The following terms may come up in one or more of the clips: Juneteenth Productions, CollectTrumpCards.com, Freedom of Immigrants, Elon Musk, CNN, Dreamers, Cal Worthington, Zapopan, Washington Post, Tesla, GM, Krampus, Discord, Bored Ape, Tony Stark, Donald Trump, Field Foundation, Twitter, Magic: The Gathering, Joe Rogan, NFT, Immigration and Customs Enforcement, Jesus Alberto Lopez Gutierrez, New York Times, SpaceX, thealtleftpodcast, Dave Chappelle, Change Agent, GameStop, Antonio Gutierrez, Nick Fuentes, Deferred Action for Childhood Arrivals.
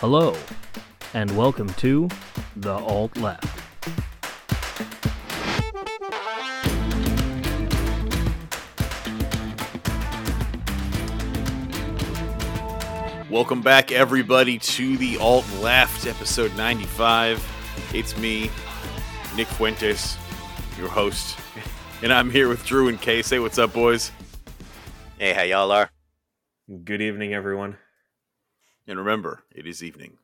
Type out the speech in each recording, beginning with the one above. Hello, and welcome to The Alt Left. Welcome back, everybody, to The Alt Left, episode 95. It's me, Nick Fuentes, your host, and I'm here with Drew and Kay. Say what's up, boys. Hey, how y'all are? Good evening, everyone. And remember, it is evening.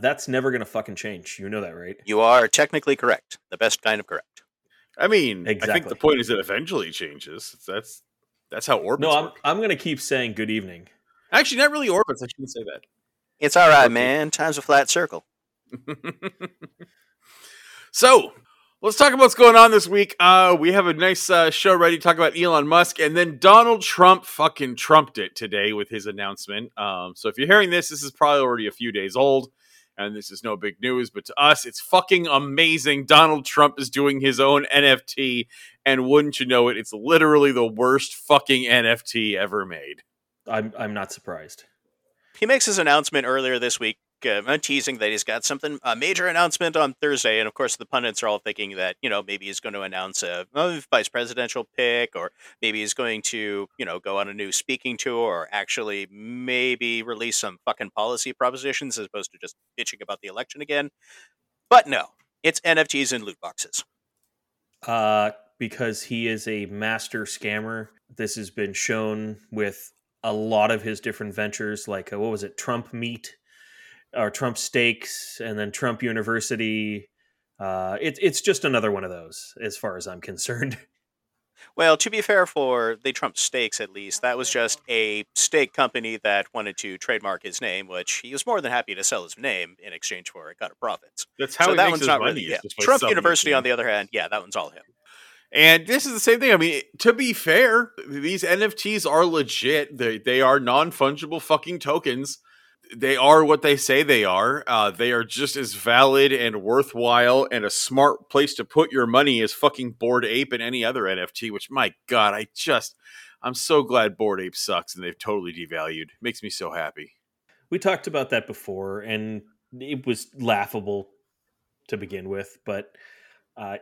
That's never going to fucking change. You know that, right? You are technically correct. The best kind of correct. I mean, exactly. I think the point is it eventually changes. That's how orbits work. I'm going to keep saying good evening. Actually, not really orbits. I shouldn't say that. It's all right, man. Time's a flat circle. So, let's talk about what's going on this week. We have a nice show ready to talk about Elon Musk, and then Donald Trump fucking trumped it today with his announcement. So if you're hearing this, this is probably already a few days old, and this is no big news, but to us, it's fucking amazing. Donald Trump is doing his own NFT, and wouldn't you know it, it's literally the worst fucking NFT ever made. I'm not surprised. He makes his announcement earlier this week, teasing that he's got a major announcement on Thursday, and of course the pundits are all thinking that maybe he's going to announce a vice presidential pick, or maybe he's going to go on a new speaking tour, or actually maybe release some fucking policy propositions as opposed to just bitching about the election again. But no, it's NFTs and loot boxes. Because he is a master scammer. This has been shown with a lot of his different ventures, like Trump Meat. Or Trump Stakes, and then Trump University. It's just another one of those, as far as I'm concerned. Well, to be fair, for the Trump Stakes, at least, that was just a steak company that wanted to trademark his name, which he was more than happy to sell his name in exchange for a cut of profits. That's how that one's not really. Yeah. Trump University, on the other hand, yeah, that one's all him. And this is the same thing. I mean, to be fair, these NFTs are legit. They are non-fungible fucking tokens. They are what they say they are. They are just as valid and worthwhile, and a smart place to put your money is fucking Bored Ape and any other NFT, which, my God, I'm so glad Bored Ape sucks and they've totally devalued. It makes me so happy. We talked about that before, and it was laughable to begin with. But that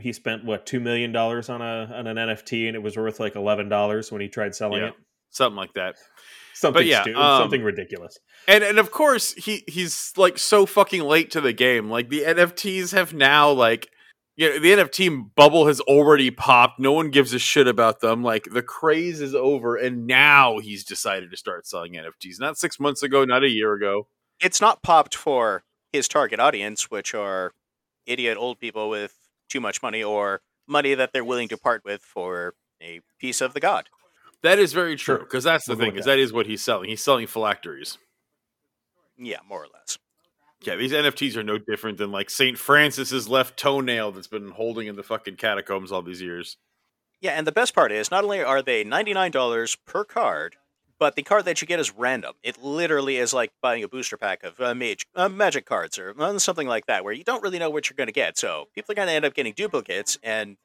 he spent, $2 million on an NFT, and it was worth like $11 when he tried selling it. Something like that. Something ridiculous. And of course, he's like so fucking late to the game. Like, the NFTs have now, the NFT bubble has already popped. No one gives a shit about them. Like, the craze is over, and now he's decided to start selling NFTs. Not 6 months ago, not a year ago. It's not popped for his target audience, which are idiot old people with too much money, or money that they're willing to part with for a piece of the god. That is very true, because that's the thing, because that is what he's selling. He's selling phylacteries. Yeah, more or less. Yeah, these NFTs are no different than, St. Francis's left toenail that's been holding in the fucking catacombs all these years. Yeah, and the best part is, not only are they $99 per card, but the card that you get is random. It literally is like buying a booster pack of Magic cards, or something like that, where you don't really know what you're going to get. So people are going to end up getting duplicates, and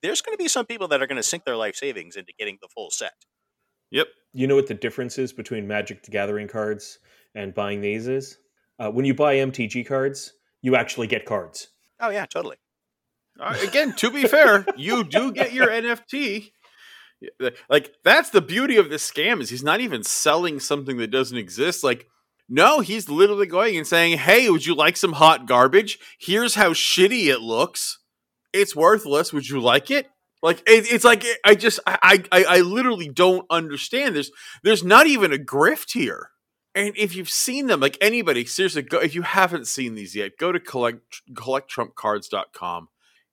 there's going to be some people that are going to sink their life savings into getting the full set. Yep. You know what the difference is between Magic: The Gathering cards and buying these is? When you buy MTG cards, you actually get cards. Oh, yeah, totally. Again, to be fair, you do get your NFT. Like, that's the beauty of this scam, is he's not even selling something that doesn't exist. No, he's literally going and saying, hey, would you like some hot garbage? Here's how shitty it looks. It's worthless. Would you like it? I literally don't understand. There's not even a grift here. And if you've seen them, anybody, seriously, if you haven't seen these yet, go to CollectTrumpCards.com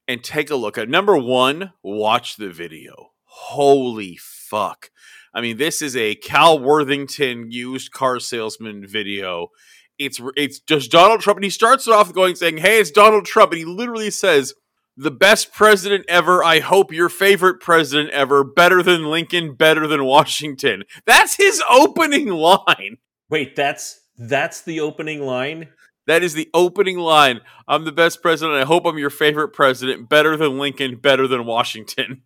and take a look at. Number one, watch the video. Holy fuck. I mean, this is a Cal Worthington used car salesman video. It's just Donald Trump. And he starts it off saying, hey, it's Donald Trump. And he literally says, the best president ever. I hope your favorite president ever. Better than Lincoln. Better than Washington. That's his opening line. Wait, that's the opening line? That is the opening line. I'm the best president. I hope I'm your favorite president. Better than Lincoln. Better than Washington.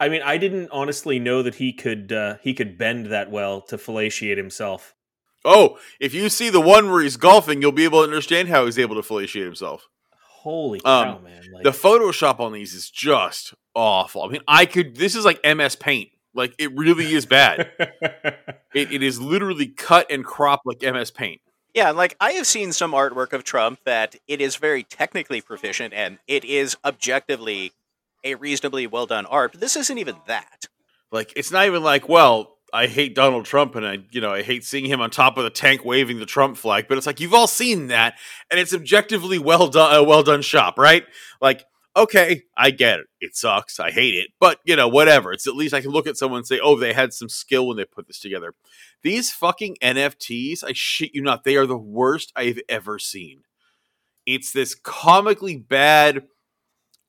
I mean, I didn't honestly know that he could bend that well to fellatiate himself. Oh, if you see the one where he's golfing, you'll be able to understand how he's able to felicitate himself. Holy cow, man. Like, the Photoshop on these is just awful. I mean, this is like MS Paint. Like, it really is bad. It is literally cut and cropped like MS Paint. Yeah, and like, I have seen some artwork of Trump that it is very technically proficient, and it is objectively a reasonably well-done art, but this isn't even that. Like, it's not even like, well, I hate Donald Trump, and I hate seeing him on top of the tank waving the Trump flag, but it's like, you've all seen that, and it's objectively well-done shop, right? Like, okay, I get it. It sucks. I hate it. But, whatever. It's at least I can look at someone and say, oh, they had some skill when they put this together. These fucking NFTs, I shit you not, they are the worst I've ever seen. It's this comically bad,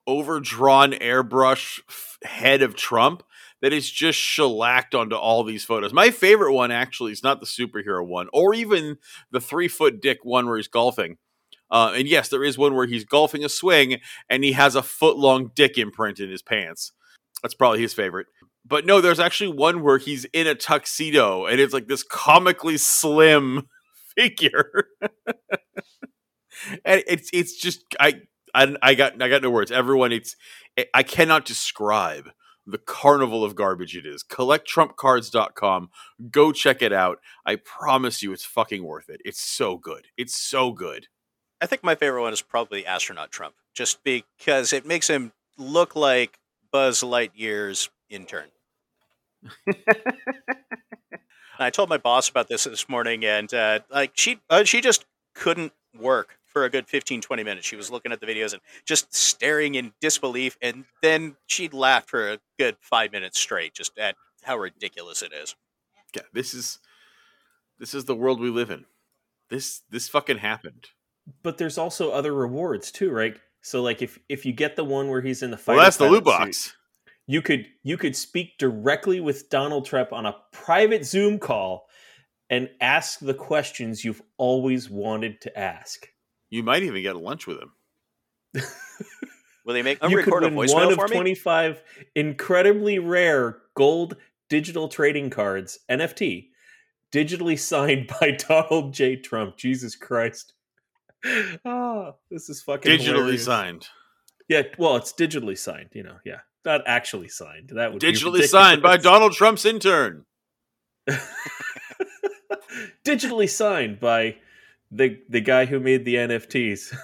overdrawn airbrush head of Trump that is just shellacked onto all these photos. My favorite one, actually, is not the superhero one, or even the 3-foot dick one where he's golfing. And yes, there is one where he's golfing a swing and he has a foot-long dick imprint in his pants. That's probably his favorite. But no, there's actually one where he's in a tuxedo and it's like this comically slim figure. And it's just, I got no words. Everyone, I cannot describe the carnival of garbage it is. CollectTrumpCards.com. Go check it out. I promise you it's fucking worth it. It's so good. It's so good. I think my favorite one is probably Astronaut Trump, just because it makes him look like Buzz Lightyear's intern. I told my boss about this morning, and she just couldn't work for a good 15, 20 minutes. She was looking at the videos and just staring in disbelief, and then she laughed for a good 5 minutes straight, just at how ridiculous it is. Yeah, this is the world we live in. This fucking happened. But there's also other rewards too, right? So like if you get the one where he's in the fight, well, that's the loot box. You could speak directly with Donald Trump on a private Zoom call and ask the questions you've always wanted to ask. You might even get lunch with him. Will they make you record a voicemail for me? You could win one of 25 incredibly rare gold digital trading cards, NFT, digitally signed by Donald J. Trump. Jesus Christ. Oh, this is fucking digitally hilarious. Signed. Yeah, well, it's digitally signed, yeah. Not actually signed. That would digitally be signed by Donald Trump's intern. Digitally signed by the guy who made the NFTs.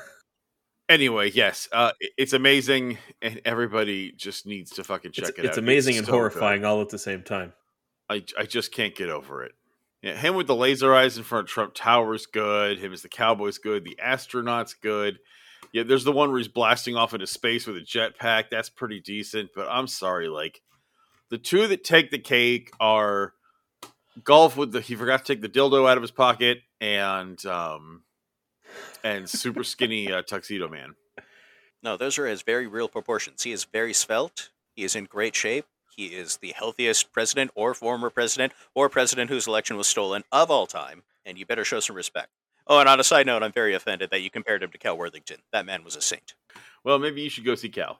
Anyway, yes, it's amazing, and everybody just needs to fucking check it out. It's amazing and so horrifying all at the same time. I just can't get over it. Yeah, him with the laser eyes in front of Trump Tower's good. Him as the Cowboy's good. The astronaut's good. Yeah, there's the one where he's blasting off into space with a jetpack. That's pretty decent. But I'm sorry, like, the two that take the cake are golf with he forgot to take the dildo out of his pocket and super skinny tuxedo man. No, those are his very real proportions. He is very svelte. He is in great shape. He is the healthiest president or former president or president whose election was stolen of all time. And you better show some respect. Oh, and on a side note, I'm very offended that you compared him to Cal Worthington. That man was a saint. Well, maybe you should go see Cal.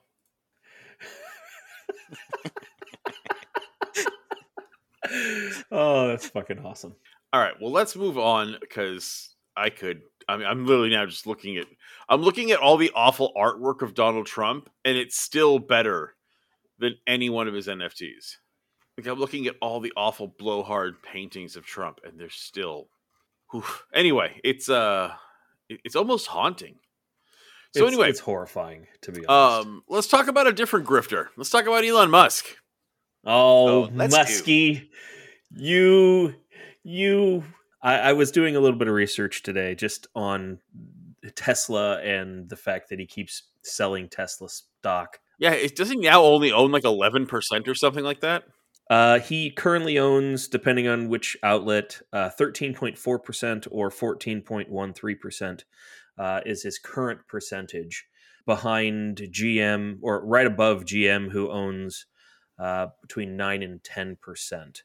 Oh, that's fucking awesome. All right. Well, let's move on because I'm literally now just looking at all the awful artwork of Donald Trump, and it's still better than any one of his NFTs. Like, I'm looking at all the awful blowhard paintings of Trump, and they're still. Oof. Anyway, it's almost haunting. So anyway, it's horrifying, to be honest. Let's talk about a different grifter. Let's talk about Elon Musk. Oh, Muskie, you. I was doing a little bit of research today just on Tesla and the fact that he keeps selling Tesla stock. Yeah, doesn't he now only own like 11% or something like that? He currently owns, depending on which outlet, 13.4% or 14.13% is his current percentage, behind GM, or right above GM, who owns between 9 and 10%.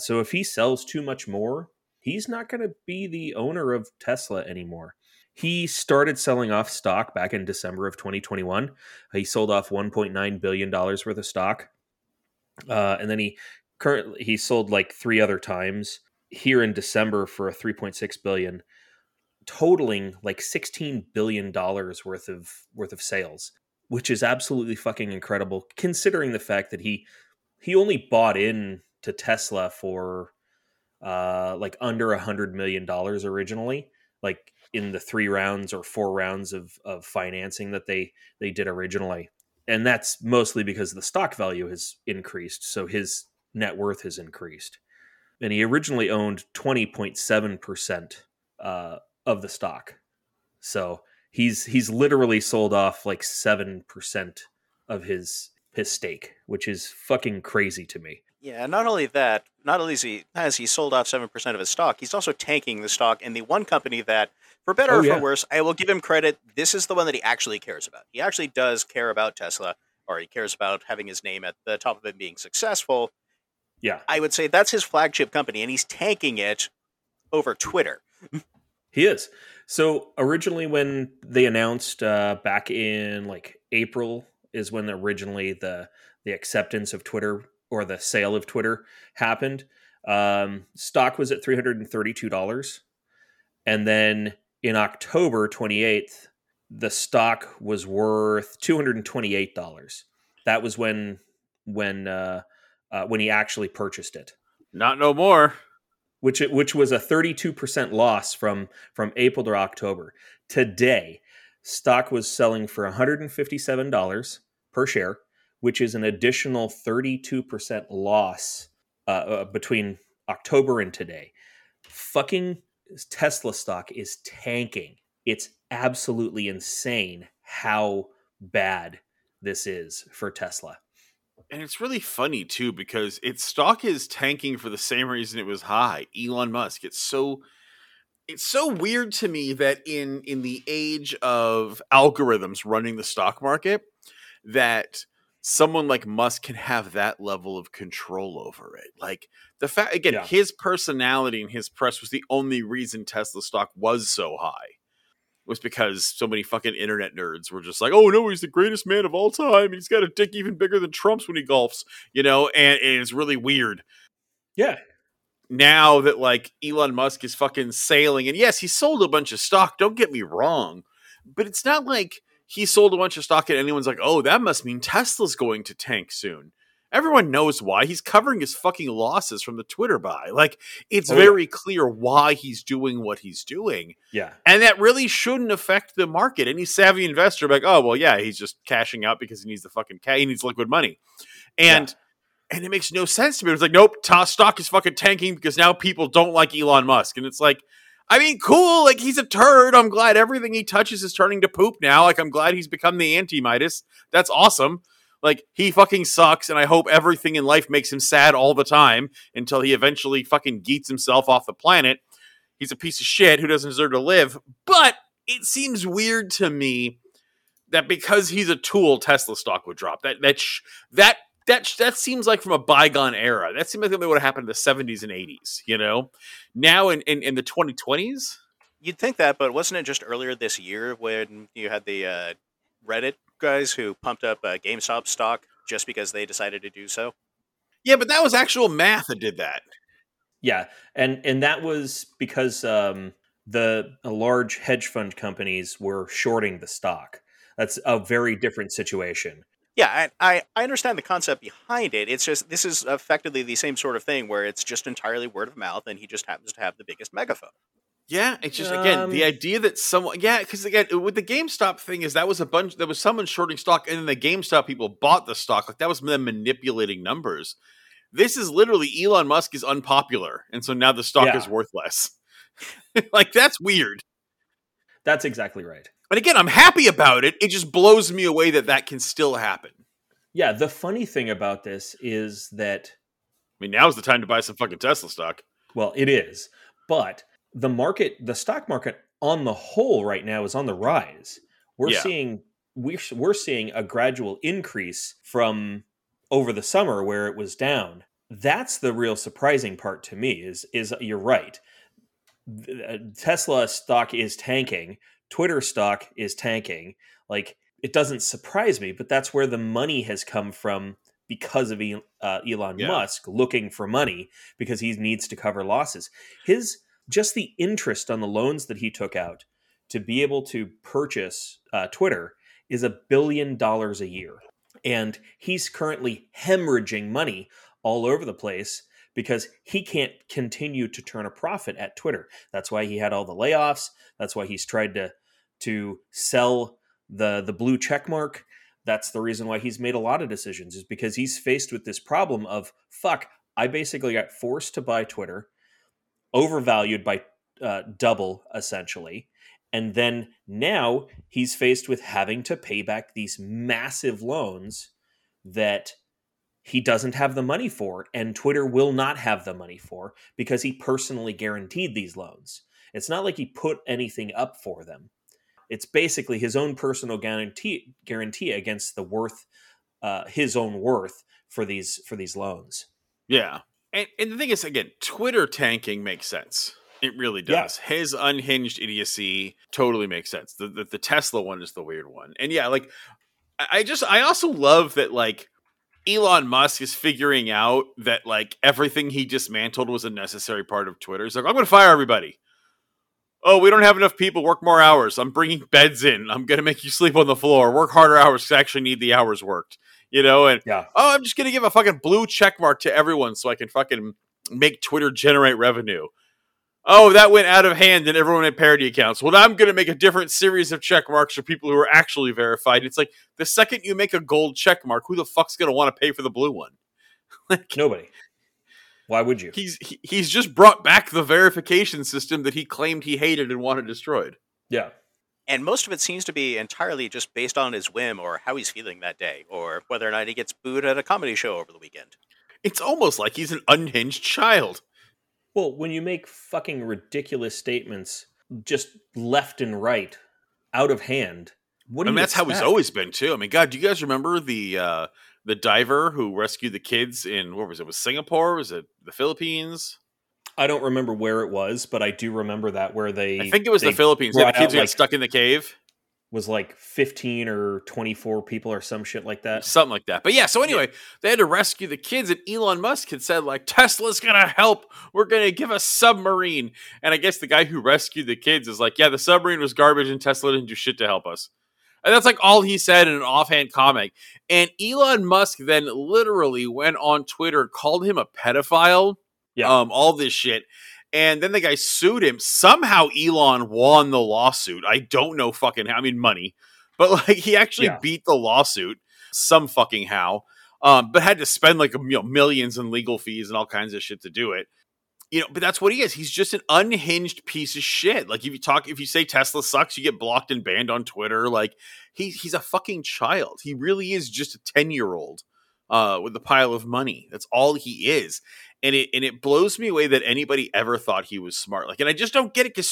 So if he sells too much more, he's not going to be the owner of Tesla anymore. He started selling off stock back in December of 2021. He sold off $1.9 billion worth of stock. And then he sold like three other times. here in December for a $3.6 billion, totaling like $16 billion worth of sales, which is absolutely fucking incredible, considering the fact that he only bought in to Tesla for like under $100 million originally, like in the 3 rounds or 4 rounds of financing that they did originally. And that's mostly because the stock value has increased. So his net worth has increased. And he originally owned 20.7% of the stock. So he's literally sold off like 7% of his stake, which is fucking crazy to me. Yeah, not only that, not only has he sold off 7% of his stock, he's also tanking the stock in the one company that, for better or for worse, I will give him credit, this is the one that he actually cares about. He actually does care about Tesla, or he cares about having his name at the top of it being successful. Yeah. I would say that's his flagship company, and he's tanking it over Twitter. He is. So originally when they announced back in like April is when originally the acceptance of Twitter or the sale of Twitter happened. Stock was at $332. And then in October 28th, the stock was worth $228. That was when he actually purchased it. Not no more. Which was a 32% loss from April to October. Today, stock was selling for $157 per share, which is an additional 32% loss between October and today. Fucking Tesla stock is tanking. It's absolutely insane how bad this is for Tesla. And it's really funny, too, because its stock is tanking for the same reason it was high. Elon Musk. It's so weird to me that in the age of algorithms running the stock market, that someone like Musk can have that level of control over it. Like the fact, again, his personality and his press was the only reason Tesla stock was so high, was because so many fucking internet nerds were just like, oh no, he's the greatest man of all time. He's got a dick even bigger than Trump's when he golfs, you know, and it's really weird. Yeah. Now that like Elon Musk is fucking sailing, and yes, he sold a bunch of stock. Don't get me wrong, but it's not like he sold a bunch of stock and anyone's like, oh, that must mean Tesla's going to tank soon. Everyone knows why. He's covering his fucking losses from the Twitter buy. Like, it's very clear why he's doing what he's doing. Yeah. And that really shouldn't affect the market. Any savvy investor like, oh, well, yeah, he's just cashing out because he needs the fucking cash. He needs liquid money. And it makes no sense to me. It's like, nope, stock is fucking tanking because now people don't like Elon Musk. And it's like, I mean, cool, like, he's a turd. I'm glad everything he touches is turning to poop now. Like, I'm glad he's become the anti-Midas. That's awesome. Like, he fucking sucks, and I hope everything in life makes him sad all the time until he eventually fucking geets himself off the planet. He's a piece of shit who doesn't deserve to live. But it seems weird to me that because he's a tool, Tesla stock would drop. That seems like from a bygone era. That seems like that would have happened in the 70s and 80s, you know? Now in the 2020s? You'd think that, but wasn't it just earlier this year when you had the Reddit guys who pumped up GameStop stock just because they decided to do so? Yeah, but that was actual math that did that. Yeah, and that was because the large hedge fund companies were shorting the stock. That's a very different situation. Yeah, I understand the concept behind it. It's just, this is effectively the same sort of thing where it's just entirely word of mouth and he just happens to have the biggest megaphone. Yeah, it's just, again, the idea that someone, because again, with the GameStop thing is there was someone shorting stock and then the GameStop people bought the stock. Like, that was them manipulating numbers. This is literally Elon Musk is unpopular. And so now the stock is worth less. Like, that's weird. That's exactly right. But again, I'm happy about it. It just blows me away that can still happen. Yeah, the funny thing about this is that, I mean, now's the time to buy some fucking Tesla stock. Well, it is. But the stock market on the whole right now is on the rise. We're seeing a gradual increase from over the summer where it was down. That's the real surprising part to me is you're right. Tesla stock is tanking. Twitter stock is tanking. Like, it doesn't surprise me, but that's where the money has come from because of Elon Musk looking for money because he needs to cover losses. His just the interest on the loans that he took out to be able to purchase Twitter is $1 billion a year. And he's currently hemorrhaging money all over the place because he can't continue to turn a profit at Twitter. That's why he had all the layoffs. That's why he's tried to sell the blue check mark. That's the reason why he's made a lot of decisions, is because he's faced with this problem of, fuck, I basically got forced to buy Twitter, overvalued by double, essentially. And then now he's faced with having to pay back these massive loans that he doesn't have the money for, and Twitter will not have the money for, because he personally guaranteed these loans. It's not like he put anything up for them. It's basically his own personal guarantee against the worth, his own worth for these loans. Yeah, and the thing is, again, Twitter tanking makes sense. It really does. Yeah. His unhinged idiocy totally makes sense. The Tesla one is the weird one, and yeah, like I also love that like Elon Musk is figuring out that like everything he dismantled was a necessary part of Twitter. He's like, I'm going to fire everybody. Oh, we don't have enough people. Work more hours. I'm bringing beds in. I'm going to make you sleep on the floor. Work harder hours because I actually need the hours worked. You know, and oh, I'm just going to give a fucking blue check mark to everyone so I can fucking make Twitter generate revenue. Oh, that went out of hand and everyone had parody accounts. Well, I'm going to make a different series of check marks for people who are actually verified. It's like the second you make a gold check mark, who the fuck's going to want to pay for the blue one? Like, nobody. Why would you? He's just brought back the verification system that he claimed he hated and wanted destroyed. Yeah. And most of it seems to be entirely just based on his whim or how he's feeling that day or whether or not he gets booed at a comedy show over the weekend. It's almost like he's an unhinged child. Well, when you make fucking ridiculous statements just left and right out of hand, what do you expect? That's how he's always been, too. I mean, God, do you guys remember the diver who rescued the kids in, what was it? Was Singapore? Was it the Philippines? I don't remember where it was, but I do remember that where they... I think it was the Philippines. The kids who got stuck in the cave. Was like 15 or 24 people or some shit like that. Something like that. But yeah, so anyway, they had to rescue the kids, and Elon Musk had said, like, Tesla's going to help. We're going to give a submarine. And I guess the guy who rescued the kids is like, yeah, the submarine was garbage and Tesla didn't do shit to help us. And that's like all he said in an offhand comment. And Elon Musk then literally went on Twitter, called him a pedophile, all this shit. And then the guy sued him. Somehow Elon won the lawsuit. I don't know fucking how. I mean, money. But like he actually beat the lawsuit some fucking how. But had to spend like millions in legal fees and all kinds of shit to do it. You know, but that's what he is. He's just an unhinged piece of shit. Like if you say Tesla sucks, you get blocked and banned on Twitter. Like he's a fucking child. He really is just a 10-year-old with a pile of money. That's all he is. And it blows me away that anybody ever thought he was smart. Like, and I just don't get it because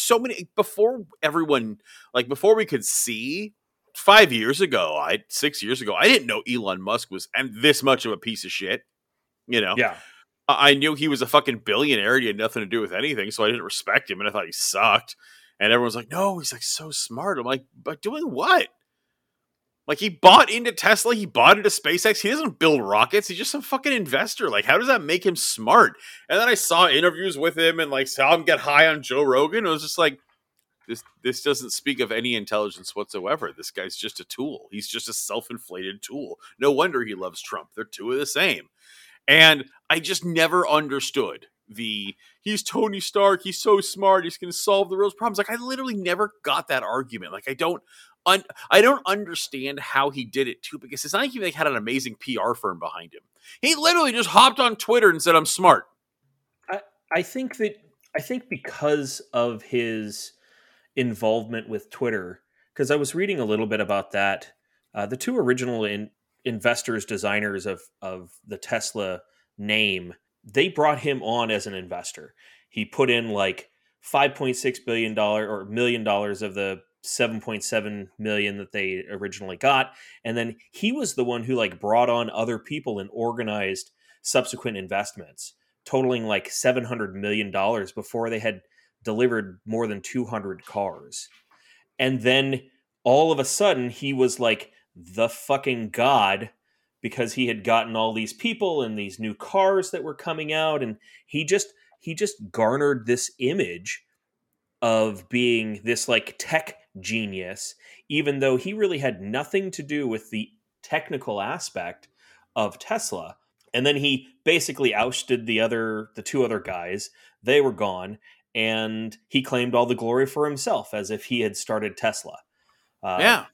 before we could see 6 years ago, I didn't know Elon Musk was this much of a piece of shit. You know? Yeah. I knew he was a fucking billionaire. He had nothing to do with anything, so I didn't respect him, and I thought he sucked. And everyone's like, no, he's like so smart. I'm like, but doing what? Like, he bought into Tesla. He bought into SpaceX. He doesn't build rockets. He's just some fucking investor. Like, how does that make him smart? And then I saw interviews with him and, like, saw him get high on Joe Rogan. It was just like, this doesn't speak of any intelligence whatsoever. This guy's just a tool. He's just a self-inflated tool. No wonder he loves Trump. They're two of the same. And I just never understood he's Tony Stark, he's so smart, he's going to solve the world's problems. Like, I literally never got that argument. Like, I don't understand how he did it, too, because it's not like he had an amazing PR firm behind him. He literally just hopped on Twitter and said, I'm smart. I think because of his involvement with Twitter, because I was reading a little bit about that, the two original investors, designers of the Tesla name, they brought him on as an investor. He put in like $5.6 million of the $7.7 million that they originally got. And then he was the one who like brought on other people and organized subsequent investments totaling like $700 million before they had delivered more than 200 cars. And then all of a sudden he was like, the fucking god because he had gotten all these people and these new cars that were coming out. And he just garnered this image of being this like tech genius, even though he really had nothing to do with the technical aspect of Tesla. And then he basically ousted the two other guys. They were gone, and he claimed all the glory for himself as if he had started Tesla.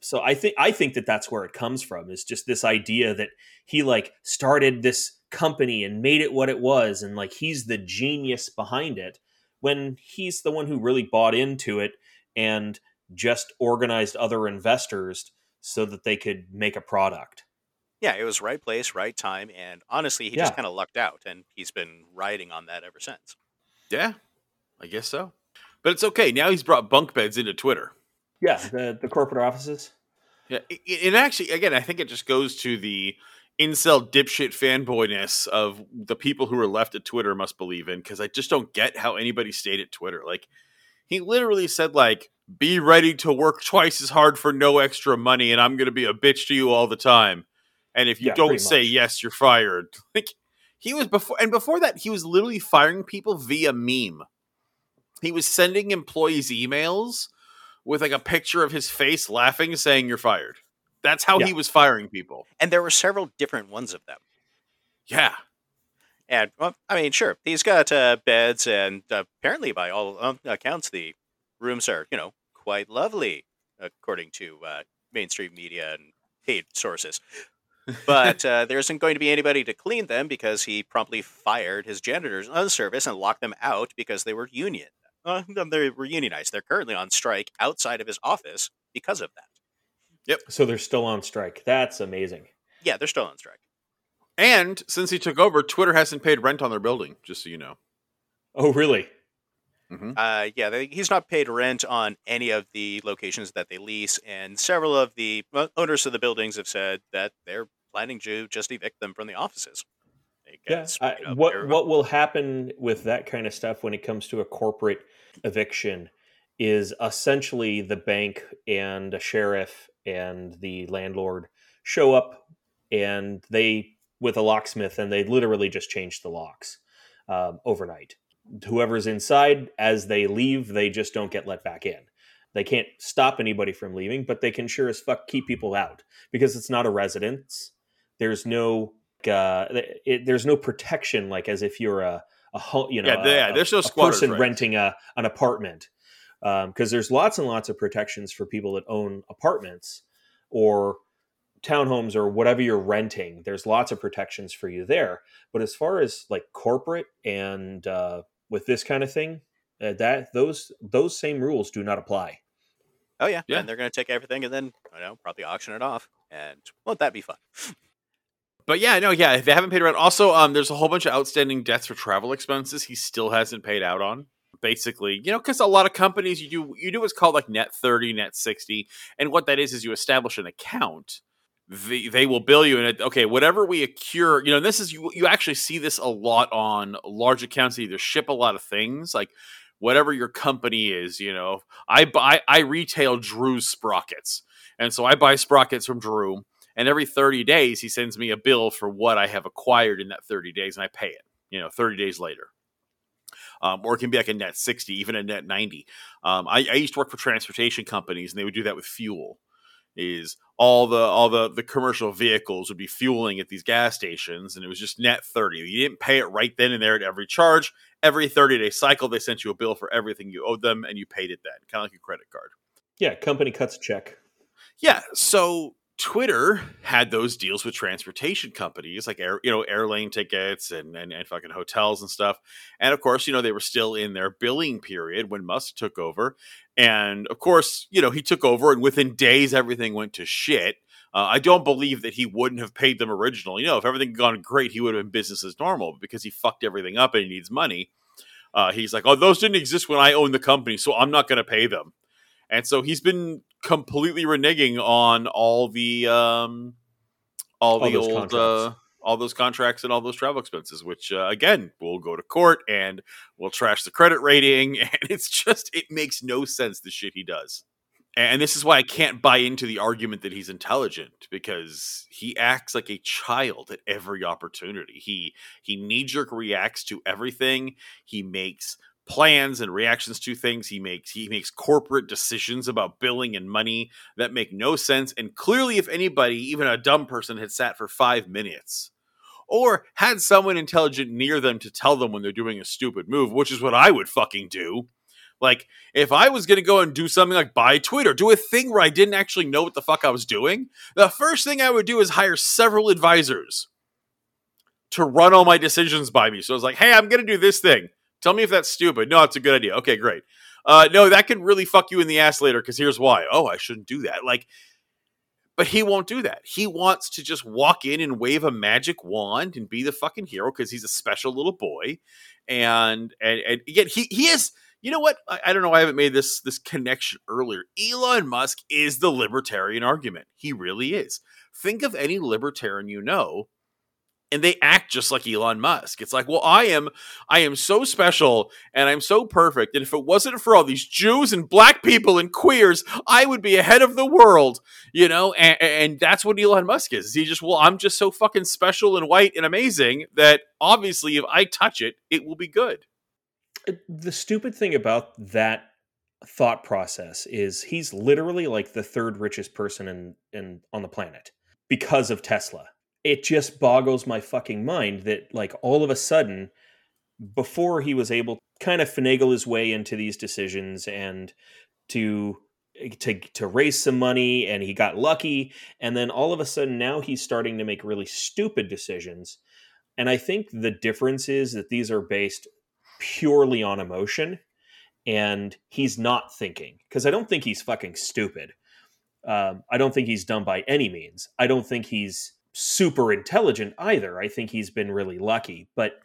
So I think that's where it comes from, is just this idea that he like started this company and made it what it was, and like he's the genius behind it, when he's the one who really bought into it and just organized other investors so that they could make a product. Yeah, it was right place, right time. And honestly, he just kind of lucked out, and he's been riding on that ever since. Yeah, I guess so. But it's okay. Now he's brought bunk beds into Twitter. Yeah, the corporate offices. Yeah, and actually, again, I think it just goes to the incel dipshit fanboyness of the people who are left at Twitter must believe in, because I just don't get how anybody stayed at Twitter. Like, he literally said, like, be ready to work twice as hard for no extra money, and I'm going to be a bitch to you all the time. And if you don't say yes, you're fired. Like, he was before that, he was literally firing people via meme. He was sending employees emails with like a picture of his face laughing, saying you're fired. That's how he was firing people. And there were several different ones of them. Yeah. And, well, I mean, sure, he's got beds, and apparently by all accounts, the rooms are, you know, quite lovely, according to mainstream media and paid sources. But there isn't going to be anybody to clean them, because he promptly fired his janitors on service and locked them out because they were union. They were unionized. They're currently on strike outside of his office because of that. Yep. So they're still on strike. That's amazing. Yeah, they're still on strike. And since he took over, Twitter hasn't paid rent on their building, just so you know. Oh, really? Mm-hmm. He's not paid rent on any of the locations that they lease, and several of the owners of the buildings have said that they're planning to just evict them from the offices. What will happen with that kind of stuff when it comes to a corporate eviction is essentially the bank and a sheriff and the landlord show up and they with a locksmith, and they literally just change the locks overnight. Whoever's inside, as they leave, they just don't get let back in. They can't stop anybody from leaving, but they can sure as fuck keep people out, because it's not a residence. There's no protection, like as if you're a person renting an apartment, because there's lots and lots of protections for people that own apartments or townhomes or whatever you're renting. There's lots of protections for you there. But as far as like corporate and with this kind of thing, those same rules do not apply. Oh yeah. Yeah. And they're going to take everything and then, I don't know, probably auction it off, and won't that be fun? But they haven't paid rent. Also, there's a whole bunch of outstanding debts for travel expenses he still hasn't paid out on. Basically, you know, because a lot of companies you do what's called like net 30, net 60. And what that is you establish an account. They will bill you, and okay, whatever we accrue, you know, this is you actually see this a lot on large accounts that either ship a lot of things, like whatever your company is, you know, I retail Drew's sprockets, and so I buy sprockets from Drew, and every 30 days he sends me a bill for what I have acquired in that 30 days, and I pay it, you know, 30 days later. Or it can be like a net 60, even a net 90. I used to work for transportation companies, and they would do that with fuel. Is all the commercial vehicles would be fueling at these gas stations, and it was just net 30. You didn't pay it right then and there at every charge. Every 30-day cycle, they sent you a bill for everything you owed them, and you paid it then, kind of like a credit card. Yeah, company cuts a check. Yeah, so Twitter had those deals with transportation companies, like airlane tickets and fucking hotels and stuff. And of course, you know, they were still in their billing period when Musk took over. And of course, you know, he took over, and within days, everything went to shit. I don't believe that he wouldn't have paid them originally. You know, if everything had gone great, he would have been business as normal, but because he fucked everything up and he needs money. He's like, oh, those didn't exist when I owned the company, so I'm not going to pay them. And so he's been completely reneging on all those contracts and all those travel expenses, which again, will go to court and will trash the credit rating. And it makes no sense, the shit he does And this is why I can't buy into the argument that he's intelligent, because he acts like a child at every opportunity. He knee-jerk reacts to everything. He makes plans and reactions to things. He makes corporate decisions about billing and money that make no sense. And clearly, if anybody, even a dumb person, had sat for 5 minutes or had someone intelligent near them to tell them when they're doing a stupid move, which is what I would fucking do. Like, if I was going to go and do something like buy Twitter, do a thing where I didn't actually know what the fuck I was doing, the first thing I would do is hire several advisors to run all my decisions by me. So I was like, hey, I'm going to do this thing. Tell me if that's stupid. No, it's a good idea. Okay, great. No, that can really fuck you in the ass later, because here's why. Oh, I shouldn't do that. Like, but he won't do that. He wants to just walk in and wave a magic wand and be the fucking hero because he's a special little boy. And yet he is... You know what? I don't know why I haven't made this connection earlier. Elon Musk is the libertarian argument. He really is. Think of any libertarian you know, and they act just like Elon Musk. It's like, well, I am so special, and I'm so perfect, and if it wasn't for all these Jews and black people and queers, I would be ahead of the world, you know? And that's what Elon Musk is. He just, well, I'm just so fucking special and white and amazing that obviously if I touch it, it will be good. The stupid thing about that thought process is he's literally like the third richest person on the planet because of Tesla. It just boggles my fucking mind that, like, all of a sudden, before he was able to kind of finagle his way into these decisions and to raise some money, and he got lucky, and then all of a sudden now he's starting to make really stupid decisions. And I think the difference is that these are based purely on emotion, and he's not thinking, because I don't think he's fucking stupid. I don't think he's dumb by any means. I don't think he's super intelligent either. I think he's been really lucky, but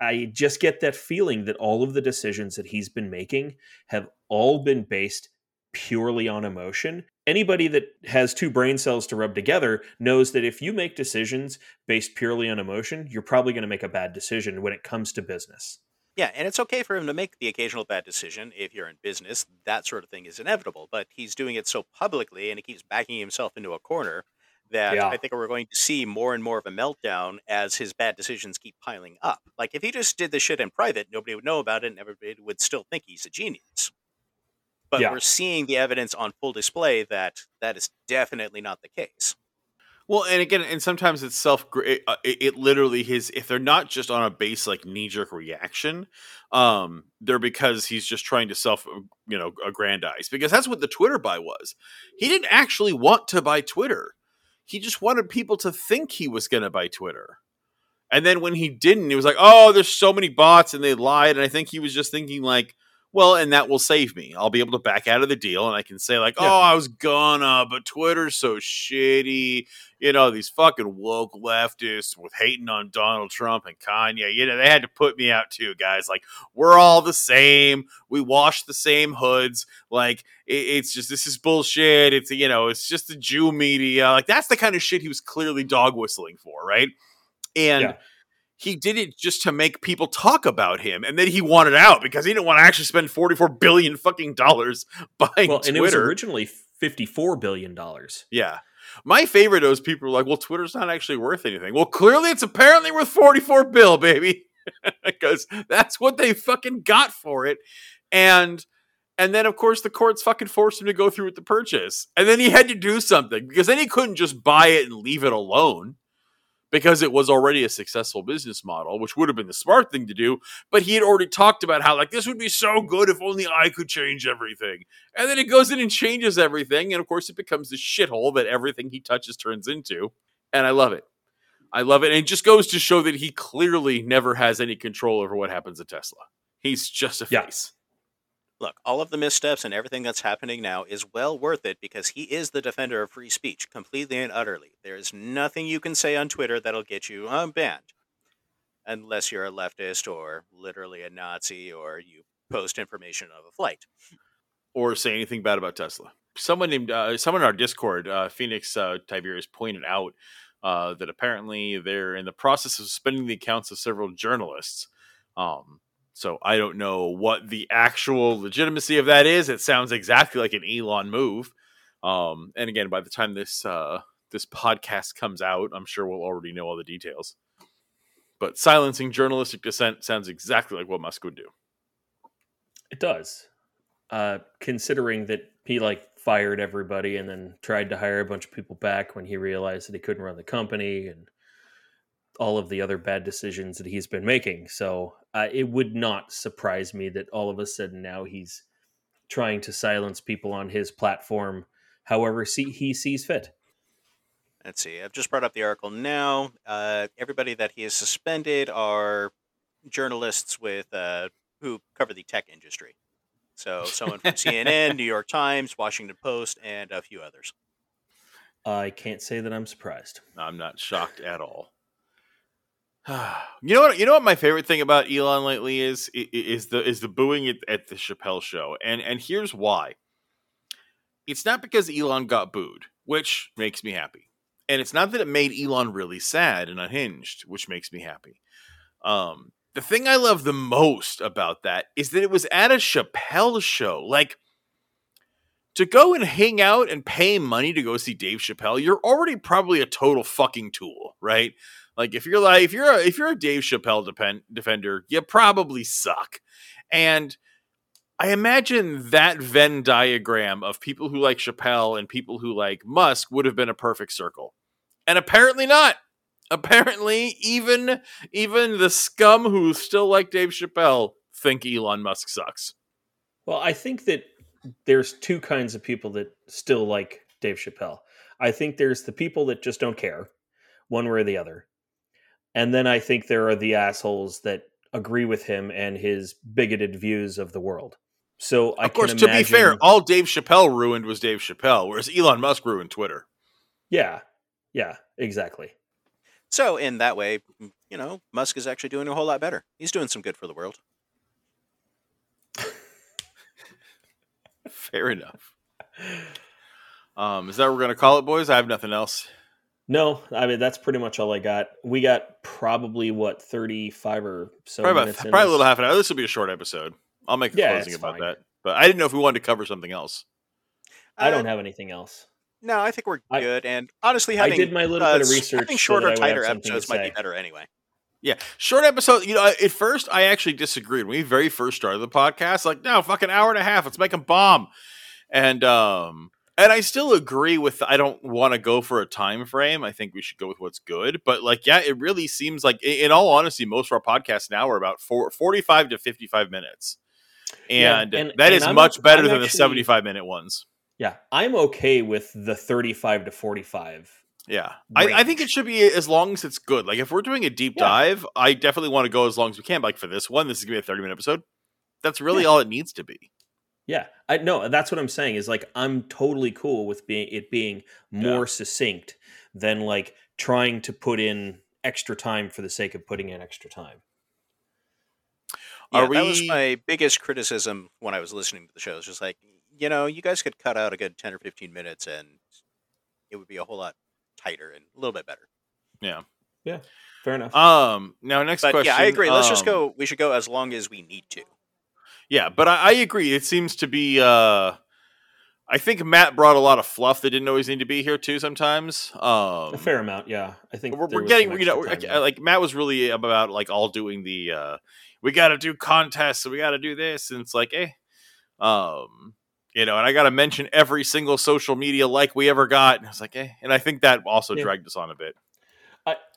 I just get that feeling that all of the decisions that he's been making have all been based purely on emotion. Anybody that has two brain cells to rub together knows that if you make decisions based purely on emotion, you're probably going to make a bad decision when it comes to business. Yeah, and it's okay for him to make the occasional bad decision if you're in business. That sort of thing is inevitable, but he's doing it so publicly and he keeps backing himself into a corner that I think we're going to see more and more of a meltdown as his bad decisions keep piling up. Like, if he just did this shit in private, nobody would know about it and everybody would still think he's a genius. But we're seeing the evidence on full display that that is definitely not the case. Well, and again, and sometimes it's it literally his, if they're not just on a base, like, knee-jerk reaction, they're because he's just trying to self-aggrandize. Because that's what the Twitter buy was. He didn't actually want to buy Twitter. He just wanted people to think he was going to buy Twitter. And then when he didn't, it was like, oh, there's so many bots and they lied. And I think he was just thinking, like, well, and that will save me. I'll be able to back out of the deal, and I can say, like, oh, I was gonna, but Twitter's so shitty. You know, these fucking woke leftists with hating on Donald Trump and Kanye, you know, they had to put me out too, guys. Like, we're all the same. We wash the same hoods. Like, it's just, this is bullshit. It's, you know, it's just the Jew media. Like, that's the kind of shit he was clearly dog whistling for, right? And... yeah. He did it just to make people talk about him, and then he wanted out because he didn't want to actually spend $44 billion fucking dollars buying Twitter. And it was originally $54 billion. Yeah, my favorite is people are like, "Well, Twitter's not actually worth anything." Well, clearly, it's apparently worth $44 billion, baby, because that's what they fucking got for it. And then, of course, the courts fucking forced him to go through with the purchase, and then he had to do something, because then he couldn't just buy it and leave it alone, because it was already a successful business model, which would have been the smart thing to do. But he had already talked about how, like, this would be so good if only I could change everything. And then it goes in and changes everything. And, of course, it becomes the shithole that everything he touches turns into. And I love it. I love it. And it just goes to show that he clearly never has any control over what happens at Tesla. He's just a face. Look, all of the missteps and everything that's happening now is well worth it, because he is the defender of free speech completely and utterly. There is nothing you can say on Twitter that'll get you banned, unless you're a leftist or literally a Nazi or you post information of a flight. Or say anything bad about Tesla. Someone in our Discord, Phoenix Tiberius, pointed out that apparently they're in the process of suspending the accounts of several journalists. So I don't know what the actual legitimacy of that is. It sounds exactly like an Elon move. And again, by the time this this podcast comes out, I'm sure we'll already know all the details. But silencing journalistic dissent sounds exactly like what Musk would do. It does. Considering that he fired everybody and then tried to hire a bunch of people back when he realized that he couldn't run the company and all of the other bad decisions that he's been making. So it would not surprise me that all of a sudden now he's trying to silence people on his platform however he sees fit. Let's see. I've just brought up the article now. Everybody that he has suspended are journalists with who cover the tech industry. So someone from CNN, New York Times, Washington Post, and a few others. I can't say that I'm surprised. I'm not shocked at all. You know what my favorite thing about Elon lately is the booing at the Chappelle show. And here's why. It's not because Elon got booed, which makes me happy. And it's not that it made Elon really sad and unhinged, which makes me happy. The thing I love the most about that is that it was at a Chappelle show. To go and hang out and pay money to go see Dave Chappelle, you're already probably a total fucking tool, right? If you're a Dave Chappelle defender, you probably suck. And I imagine that Venn diagram of people who like Chappelle and people who like Musk would have been a perfect circle. And apparently not. Apparently, even the scum who still like Dave Chappelle think Elon Musk sucks. Well, I think that there's two kinds of people that still like Dave Chappelle. I think there's the people that just don't care, one way or the other. And then I think there are the assholes that agree with him and his bigoted views of the world. So I of course, can imagine... to be fair, all Dave Chappelle ruined was Dave Chappelle, whereas Elon Musk ruined Twitter. Yeah, exactly. So in that way, Musk is actually doing a whole lot better. He's doing some good for the world. Fair enough. Is that what we're going to call it, boys? I have nothing else. No, that's pretty much all I got. We got probably 35 or so minutes. Probably a little half an hour. This will be a short episode. I'll make a closing about that. But I didn't know if we wanted to cover something else. I don't have anything else. No, I think we're good. And honestly, I did my little bit of research. I think shorter, tighter episodes might be better anyway. Yeah, short episodes. At first I actually disagreed when we very first started the podcast. No, fucking hour and a half. Let's make them bomb. And I still agree with, I don't want to go for a time frame. I think we should go with what's good. But it really seems like, in all honesty, most of our podcasts now are about 45 to 55 minutes. And that is much better than the 75-minute ones. Yeah, I'm okay with the 35 to 45. Yeah, I think it should be as long as it's good. If we're doing a deep dive, I definitely want to go as long as we can. For this one, this is going to be a 30-minute episode. That's really all it needs to be. Yeah, I know. That's what I'm saying is I'm totally cool with it being more succinct than trying to put in extra time for the sake of putting in extra time. Yeah, that was my biggest criticism when I was listening to the show. It's just you guys could cut out a good 10 or 15 minutes and it would be a whole lot tighter and a little bit better. Yeah. Yeah. Fair enough. Now next question. Yeah, I agree. Let's just go. We should go as long as we need to. Yeah, but I agree. It seems to be, I think Matt brought a lot of fluff that didn't always need to be here too sometimes. A fair amount, yeah. I think we're getting, Matt was really about all doing the, we got to do contests, so we got to do this. And it's and I got to mention every single social media we ever got. And I was eh. And I think that also dragged us on a bit.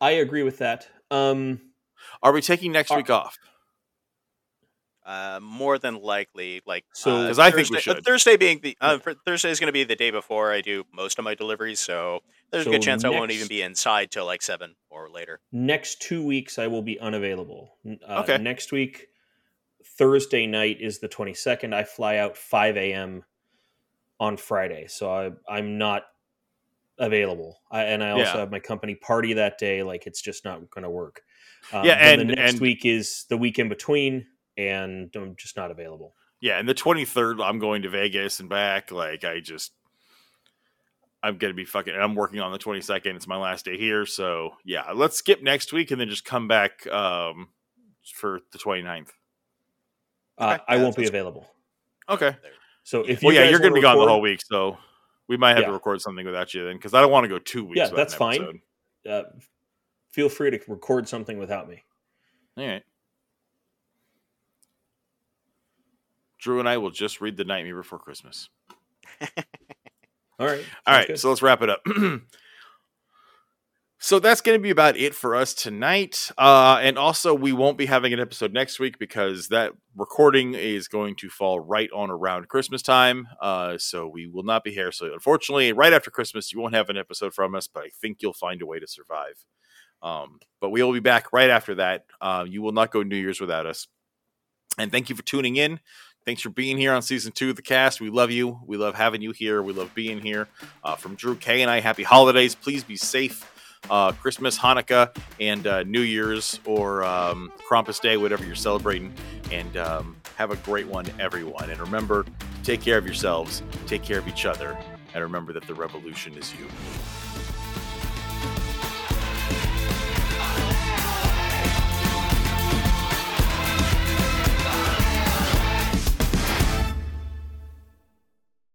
I agree with that. Are we taking next week off? More than likely, because I think we should. Thursday being Thursday is going to be the day before I do most of my deliveries, so there's a good chance I won't even be inside till 7 or later. Next 2 weeks, I will be unavailable. Okay. Next week, Thursday night is the 22nd. I fly out 5 a.m. on Friday, so I'm not available. I also have my company party that day. It's just not going to work. And the next week is the week in between. And I'm just not available. Yeah, and the 23rd, I'm going to Vegas and back. I'm going to be fucking... I'm working on the 22nd. It's my last day here. So, yeah, let's skip next week and then just come back for the 29th. I won't be available. Okay. So if you you're going to be gone the whole week, so we might have to record something without you then, because I don't want to go 2 weeks. Yeah, that's fine. Feel free to record something without me. All right. Drew and I will just read The Nightmare Before Christmas. All right. All right. Good. So let's wrap it up. So that's going to be about it for us tonight. And also, we won't be having an episode next week because that recording is going to fall right on around Christmas time. So we will not be here. So unfortunately, right after Christmas, you won't have an episode from us, but I think you'll find a way to survive. But we will be back right after that. You will not go New Year's without us. And thank you for tuning in. Thanks for being here on season 2 of the cast. We love you. We love having you here. We love being here. From Drew K and I, happy holidays. Please be safe. Christmas, Hanukkah, and New Year's, or Krampus Day, whatever you're celebrating. And have a great one, everyone. And remember, take care of yourselves. Take care of each other. And remember that the revolution is you.